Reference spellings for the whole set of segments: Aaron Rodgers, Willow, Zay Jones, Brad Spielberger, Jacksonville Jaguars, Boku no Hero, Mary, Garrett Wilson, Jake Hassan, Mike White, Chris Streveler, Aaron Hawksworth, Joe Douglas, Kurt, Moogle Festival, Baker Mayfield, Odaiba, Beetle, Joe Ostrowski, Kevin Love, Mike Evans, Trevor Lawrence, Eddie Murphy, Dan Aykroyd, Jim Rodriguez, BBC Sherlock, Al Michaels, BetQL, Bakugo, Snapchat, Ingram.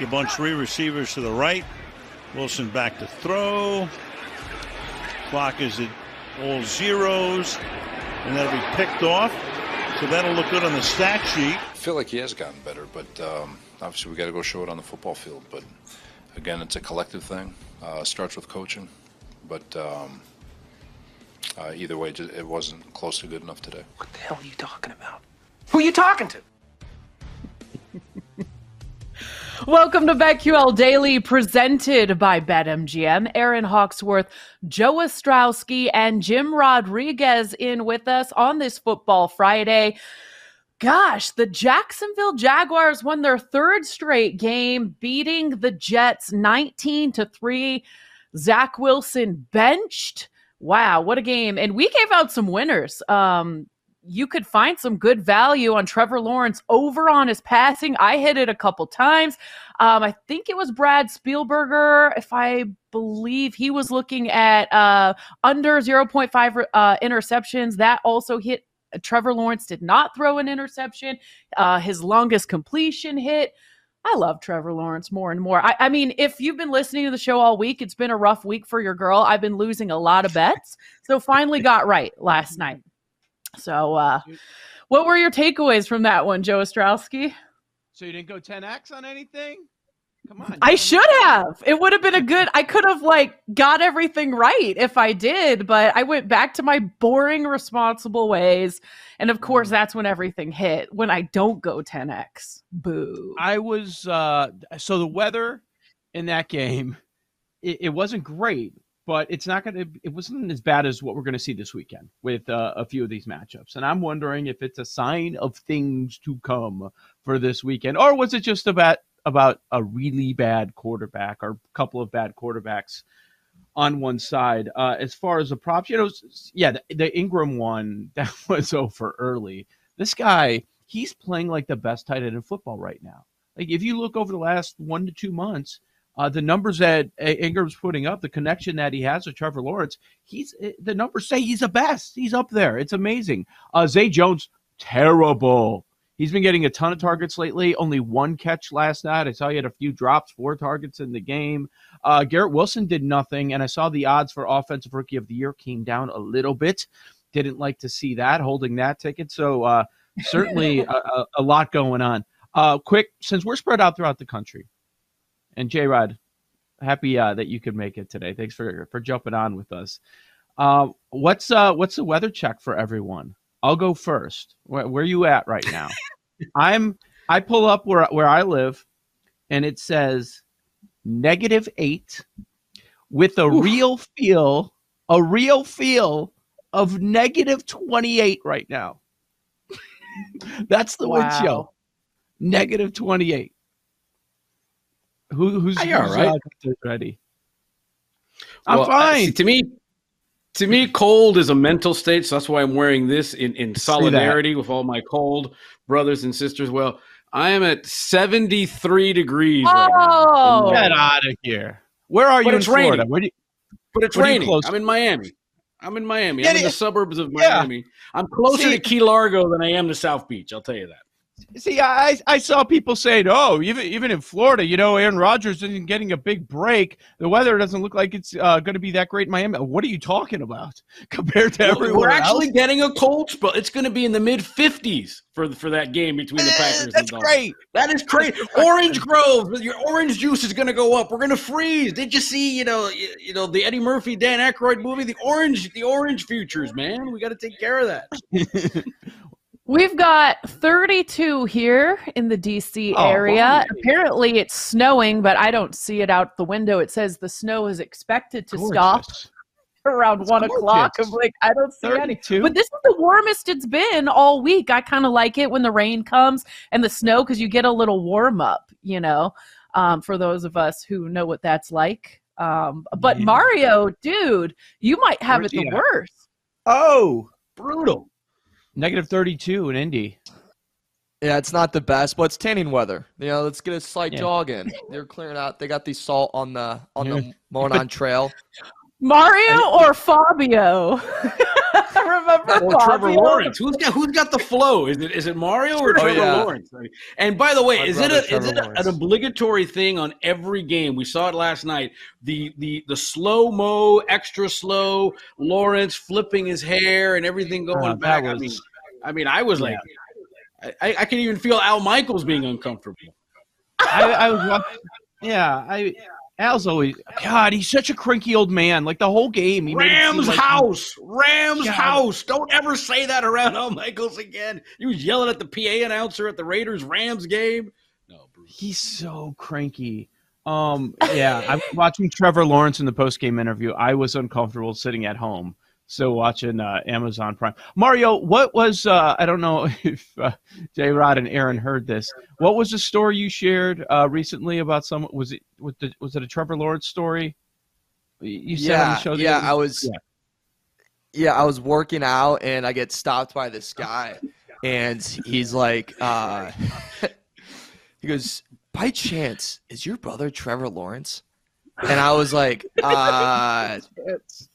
You bunch three receivers to the right. Wilson back to throw. Clock is at all zeros. And that'll be picked off. So that'll look good on the stat sheet. I feel like he has gotten better, but obviously we got to go show it on the football field. But again, it's a collective thing. Starts with coaching. But either way, it wasn't close to good enough today. What the hell are you talking about? Who are you talking to? Welcome to BetQL Daily, presented by BetMGM. Aaron Hawksworth, Joe Ostrowski, and Jim Rodriguez in with us on this Football Friday. Gosh, the Jacksonville Jaguars won their third straight game, beating the Jets 19-3. Zach Wilson benched. Wow, what a game. And we gave out some winners. You could find some good value on Trevor Lawrence over on his passing. I hit it a couple times. I think it was Brad Spielberger, if I believe he was looking at under 0.5 interceptions. That also hit. Trevor Lawrence did not throw an interception. His longest completion hit. I love Trevor Lawrence more and more. I mean, if you've been listening to the show all week, it's been a rough week for your girl. I've been losing a lot of bets. So finally got right last night. So what were your takeaways from that one, Joe Ostrowski? So you didn't go 10X on anything? Come on. I should have. It would have been a good – I could have, like, got everything right if I did, but I went back to my boring, responsible ways. And, of course, that's when everything hit, when I don't go 10X. Boo. I was so the weather in that game, it wasn't great. But it's not going to. It wasn't as bad as what we're going to see this weekend with a few of these matchups. And I'm wondering if it's a sign of things to come for this weekend, or was it just about a really bad quarterback or a couple of bad quarterbacks on one side? As far as the props, you know, yeah, the Ingram one that was over early. This guy, he's playing like the best tight end in football right now. Like if you look over the last 1 to 2 months. The numbers that Ingram's putting up, the connection that he has with Trevor Lawrence, the numbers say he's the best. He's up there. It's amazing. Zay Jones, terrible. He's been getting a ton of targets lately. Only one catch last night. I saw he had a few drops, 4 targets in the game. Garrett Wilson did nothing, and I saw the odds for Offensive Rookie of the Year came down a little bit. Didn't like to see that, holding that ticket. So certainly a lot going on. Quick, since we're spread out throughout the country, and J-Rod, happy that you could make it today. Thanks for jumping on with us. What's the weather check for everyone? I'll go first. Where are you at right now? I pull up where I live, and it says -8 with a real feel of -28 right now. That's the wind chill. -28. Who's all right? Ready? I'm fine. See, to me, cold is a mental state, so that's why I'm wearing this in solidarity with all my cold brothers and sisters. Well, I am at 73 degrees. Right now. Get out of here! Where are you? It's Florida. Where do you, but it's raining. I'm in Miami. I'm in the suburbs of Miami. I'm closer to Key Largo than I am to South Beach. I'll tell you that. See, I saw people saying, oh, even in Florida, you know, Aaron Rodgers isn't getting a big break. The weather doesn't look like it's going to be that great in Miami. What are you talking about compared to everywhere We're actually else? Getting a cold spell. It's going to be in the mid-50s for that game between the Packers and Dolphins. Great. That is great. Orange Grove, your orange juice is going to go up. We're going to freeze. Did you see, you know, the Eddie Murphy, Dan Aykroyd movie, the orange futures, man? We got to take care of that. We've got 32 here in the D.C. area. Wow. Apparently it's snowing, but I don't see it out the window. It says the snow is expected to stop around 1 o'clock. I'm like, I don't see any. But this is the warmest it's been all week. I kind of like it when the rain comes and the snow because you get a little warm up, you know, for those of us who know what that's like. But yeah. Mario, dude, you might have it the worst. Oh, brutal. -32 in Indy. Yeah, it's not the best, but it's tanning weather. You know, let's get a slight jog in. They're clearing out. They got the salt on the Monon Trail. Mario or Fabio? Remember or Fabio? Trevor Lawrence. Who's got the flow? Is it Mario or Trevor Lawrence? And by the way, is it an obligatory thing on every game? We saw it last night. The slow mo, extra slow Lawrence flipping his hair and everything going back. I mean, I was like, I can even feel Al Michaels being uncomfortable. I was watching. Yeah, Al's always, God, he's such a cranky old man. Like the whole game. Rams house. Don't ever say that around Al Michaels again. He was yelling at the PA announcer at the Raiders-Rams game. No, Bruce. He's so cranky. I'm watching Trevor Lawrence in the post-game interview. I was uncomfortable sitting at home. So watching Amazon Prime. Mario, what was I don't know if J-Rod and Aaron heard this. What was the story you shared recently about someone? Was it a Trevor Lawrence story? You said on the show. I was working out and I get stopped by this guy, and he's like, he goes, "By chance, is your brother Trevor Lawrence?" And I was like,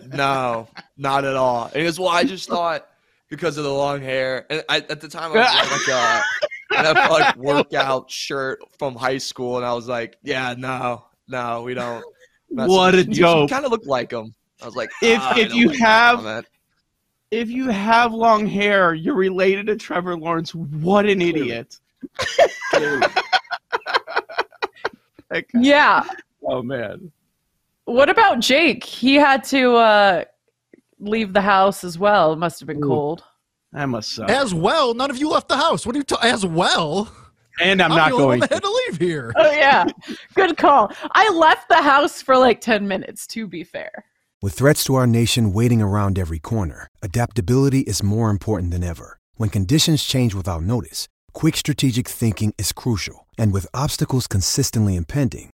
no, not at all. And he goes, well, I just thought because of the long hair. And at the time, I was like a workout shirt from high school. And I was like, yeah, no, we don't. What a joke. Kind of looked like him. I was like, if you have long hair, you're related to Trevor Lawrence. What an idiot. Yeah. Oh, man. What about Jake? He had to leave the house as well. It must have been cold. That must suck. As well? None of you left the house. What are you talking about? As well? And I'm not going to. I had to leave here. Oh, yeah. Good call. I left the house for like 10 minutes, to be fair. With threats to our nation waiting around every corner, adaptability is more important than ever. When conditions change without notice, quick strategic thinking is crucial, and with obstacles consistently impending,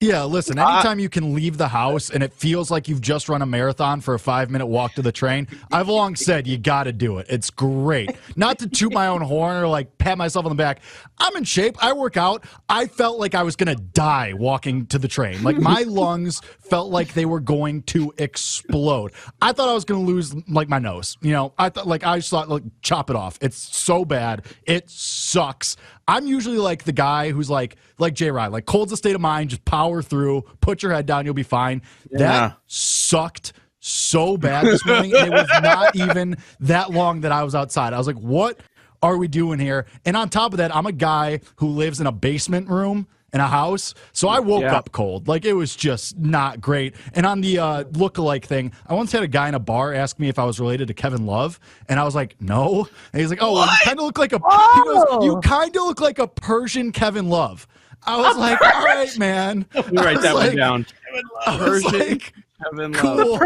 Yeah, listen, anytime you can leave the house and it feels like you've just run a marathon for a 5-minute walk to the train, I've long said you got to do it. It's great. Not to toot my own horn or like pat myself on the back. I'm in shape. I work out. I felt like I was going to die walking to the train. Like my lungs felt like they were going to explode. I thought I was going to lose like my nose. You know, I just thought, chop it off. It's so bad. It sucks. I'm usually like the guy who's like J-Rod, like cold's a state of mind, just power through, put your head down, you'll be fine. Yeah. That sucked so bad this morning. It was not even that long that I was outside. I was like, what are we doing here? And on top of that, I'm a guy who lives in a basement room in a house, so I woke up cold. Like, it was just not great. And on the lookalike thing, I once had a guy in a bar ask me if I was related to Kevin Love, and I was like, no. And he's like, oh, well, you kind of look like a you kind of look like a Persian Kevin Love. I was like, all right, man. We write that one down. Kevin Love. Cool.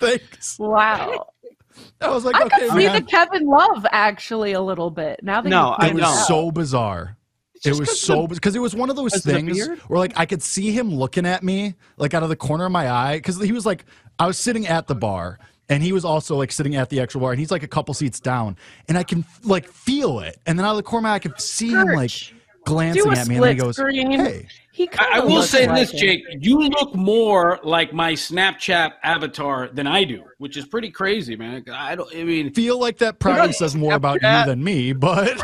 Thanks. Wow. I was like, okay, man. I could see the Kevin Love actually a little bit. Now that it was so bizarre. It was so because it was one of those things where, like, I could see him looking at me, like, out of the corner of my eye, because he was like, I was sitting at the bar, and he was also like sitting at the actual bar, and he's like a couple seats down, and I can like feel it, and then out of the corner of my eye, I could see him like glancing at me, and then he goes, "Hey." I will say this, Jake, you look more like my Snapchat avatar than I do, which is pretty crazy, man. I feel like that probably says more about you than me, but.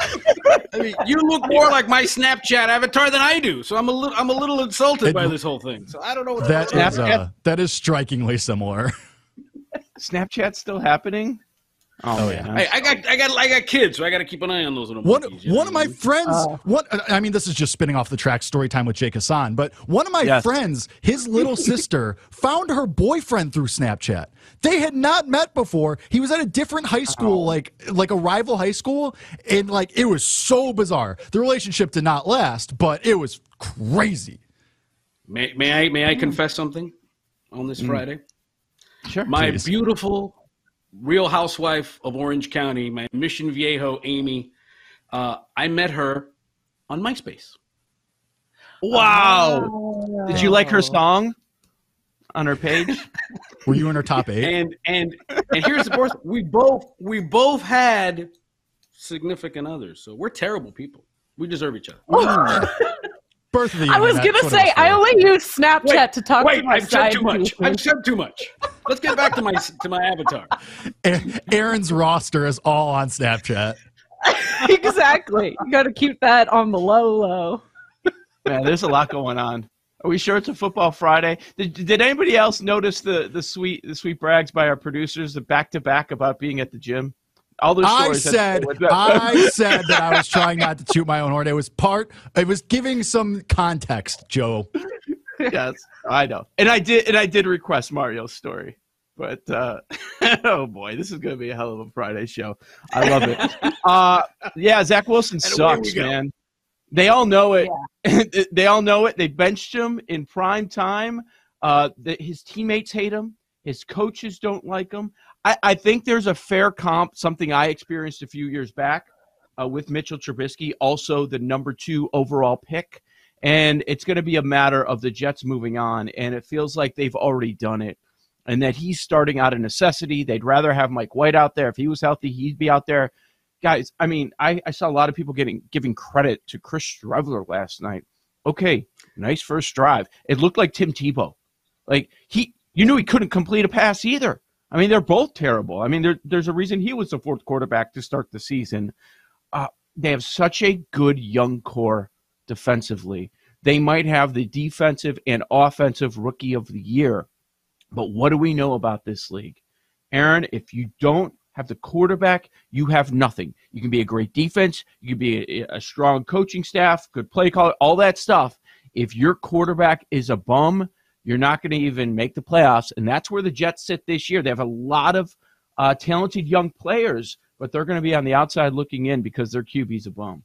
I mean, you look more like my Snapchat avatar than I do, so I'm a little insulted by this whole thing. So I don't know what that is strikingly similar. Snapchat's still happening? Oh yeah. I got kids, so I got to keep an eye on those little monkeys. One of my friends, this is just spinning off the track, story time with Jake Hassan, but one of my friends, his little sister found her boyfriend through Snapchat. They had not met before. He was at a different high school, like a rival high school, and like it was so bizarre. The relationship did not last, but it was crazy. May I confess something on this Friday? Sure. My beautiful Real Housewife of Orange County, my Mission Viejo, Amy. I met her on MySpace. Wow! Oh. Did you like her song on her page? Were you in her top 8? And here's the worst: we both had significant others, so we're terrible people. We deserve each other. Oh. Birth of the year, I was gonna say I only use Snapchat to talk to my side. I've said too much. Let's get back to my avatar. Aaron's roster is all on Snapchat. Exactly. You got to keep that on the low. Yeah, there's a lot going on. Are we sure it's a Football Friday? Did anybody else notice the sweet brags by our producers, the back-to-back about being at the gym? All those stories I said that I was trying not to toot my own horn. It was giving some context, Joe. Yes, I know. And I did request Mario's story. But, oh, boy, this is going to be a hell of a Friday show. I love it. Zach Wilson sucks, man. They all know it. Yeah. They all know it. They benched him in prime time. His teammates hate him. His coaches don't like him. I think there's a fair comp, something I experienced a few years back with Mitchell Trubisky, also the #2 overall pick. And it's going to be a matter of the Jets moving on, and it feels like they've already done it and that he's starting out of necessity. They'd rather have Mike White out there. If he was healthy, he'd be out there. Guys, I mean, I saw a lot of people giving credit to Chris Streveler last night. Okay, nice first drive. It looked like Tim Tebow. Like, you knew he couldn't complete a pass either. I mean, they're both terrible. I mean, there's a reason he was the fourth quarterback to start the season. They have such a good young core defensively. They might have the defensive and offensive rookie of the year. But what do we know about this league? Aaron, if you don't have the quarterback, you have nothing. You can be a great defense. You can be a strong coaching staff, good play caller, all that stuff. If your quarterback is a bum, you're not going to even make the playoffs, and that's where the Jets sit this year. They have a lot of talented young players, but they're going to be on the outside looking in because their QB's a bum.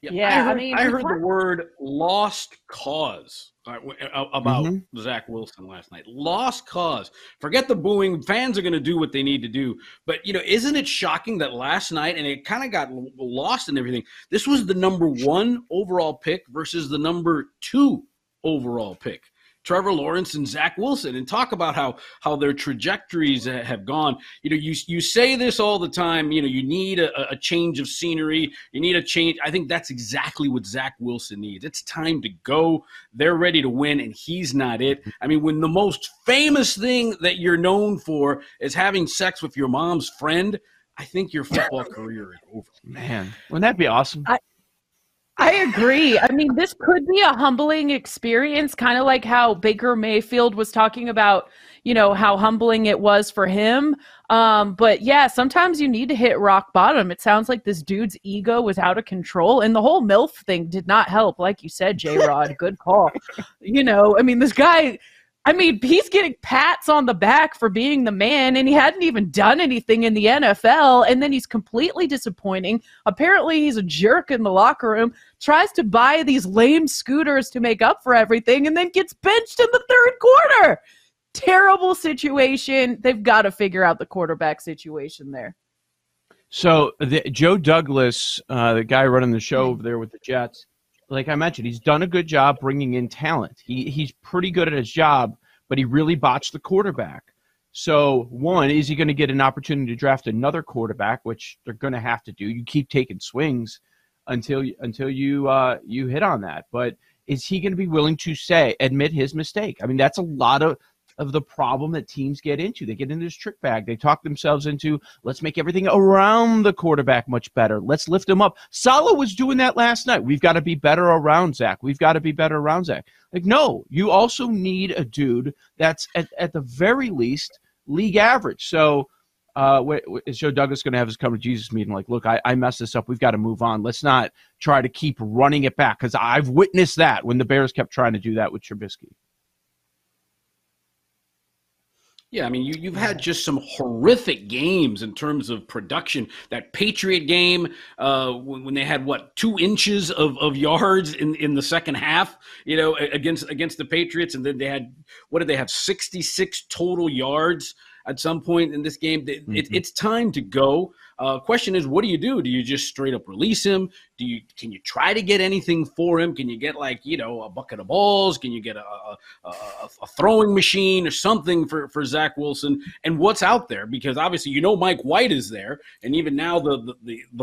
Yeah, I heard the word lost cause about Zach Wilson last night. Lost cause. Forget the booing. Fans are going to do what they need to do. But, you know, isn't it shocking that last night, and it kind of got lost in everything, this was the #1 overall pick versus the #2 overall pick, Trevor Lawrence and Zach Wilson, and talk about how their trajectories have gone. You know, you say this all the time, you know, you need a change of scenery. You need a change. I think that's exactly what Zach Wilson needs. It's time to go. They're ready to win, and he's not it. I mean, when the most famous thing that you're known for is having sex with your mom's friend, I think your football career is over. Man, wouldn't that be awesome? I- I agree. I mean, this could be a humbling experience, kind of like how Baker Mayfield was talking about, you know, how humbling it was for him. But yeah, sometimes you need to hit rock bottom. It sounds like this dude's ego was out of control, and the whole MILF thing did not help. Like you said, J-Rod, good call. You know, I mean, this guy, I mean, he's getting pats on the back for being the man, and he hadn't even done anything in the NFL, and then he's completely disappointing. Apparently, he's a jerk in the locker room, tries to buy these lame scooters to make up for everything, and then gets benched in the third quarter. Terrible situation. They've got to figure out the quarterback situation there. So Joe Douglas, the guy running the show over there with the Jets, like I mentioned, he's done a good job bringing in talent. He's pretty good at his job, but he really botched the quarterback. So, one, is he going to get an opportunity to draft another quarterback, which they're going to have to do? You keep taking swings until you hit on that. But is he going to be willing to admit his mistake? I mean, that's a lot of the problem that teams get into. They get into this trick bag. They talk themselves into, let's make everything around the quarterback much better. Let's lift him up. Salah was doing that last night. We've got to be better around Zach. We've got to be better around Zach. Like, no, you also need a dude that's, at the very least, league average. So is Joe Douglas going to have his come to Jesus meeting? Like, look, I messed this up. We've got to move on. Let's not try to keep running it back, because I've witnessed that when the Bears kept trying to do that with Trubisky. Yeah, I mean, you've had just some horrific games in terms of production. That Patriot game, when they had, 2 inches of yards in the second half, you know, against the Patriots. And then they had, 66 total yards at some point in this game. It's time to go. Question is, what do you do? Do you just straight up release him? Can you try to get anything for him? Can you get a bucket of balls? Can you get a throwing machine or something for Zach Wilson? And what's out there? Because obviously, Mike White is there. And even now the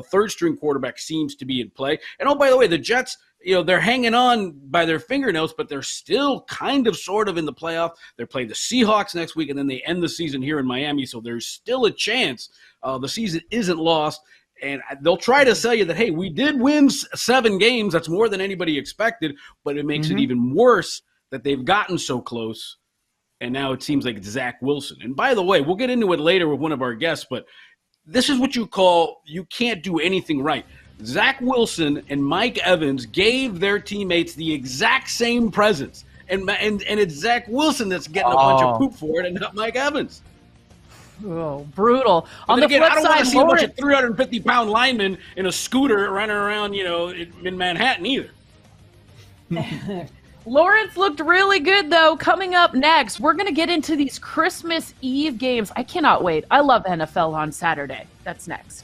third string quarterback seems to be in play. And oh, by the way, the Jets, they're hanging on by their fingernails, but they're still kind of sort of in the playoff. They're playing the Seahawks next week, and then they end the season here in Miami. So there's still a chance. The season isn't lost, and they'll try to sell you that, hey, we did win 7 games. That's more than anybody expected, but it makes it even worse that they've gotten so close, and now it seems like it's Zach Wilson. And by the way, we'll get into it later with one of our guests, but this is what you call you can't do anything right. Zach Wilson and Mike Evans gave their teammates the exact same presents, and it's Zach Wilson that's getting a bunch of poop for it and not Mike Evans. Oh, brutal. On the flip side, I don't want to see a bunch of 350-pound linemen in a scooter running around, in Manhattan either. Lawrence looked really good, though. Coming up next, we're going to get into these Christmas Eve games. I cannot wait. I love NFL on Saturday. That's next.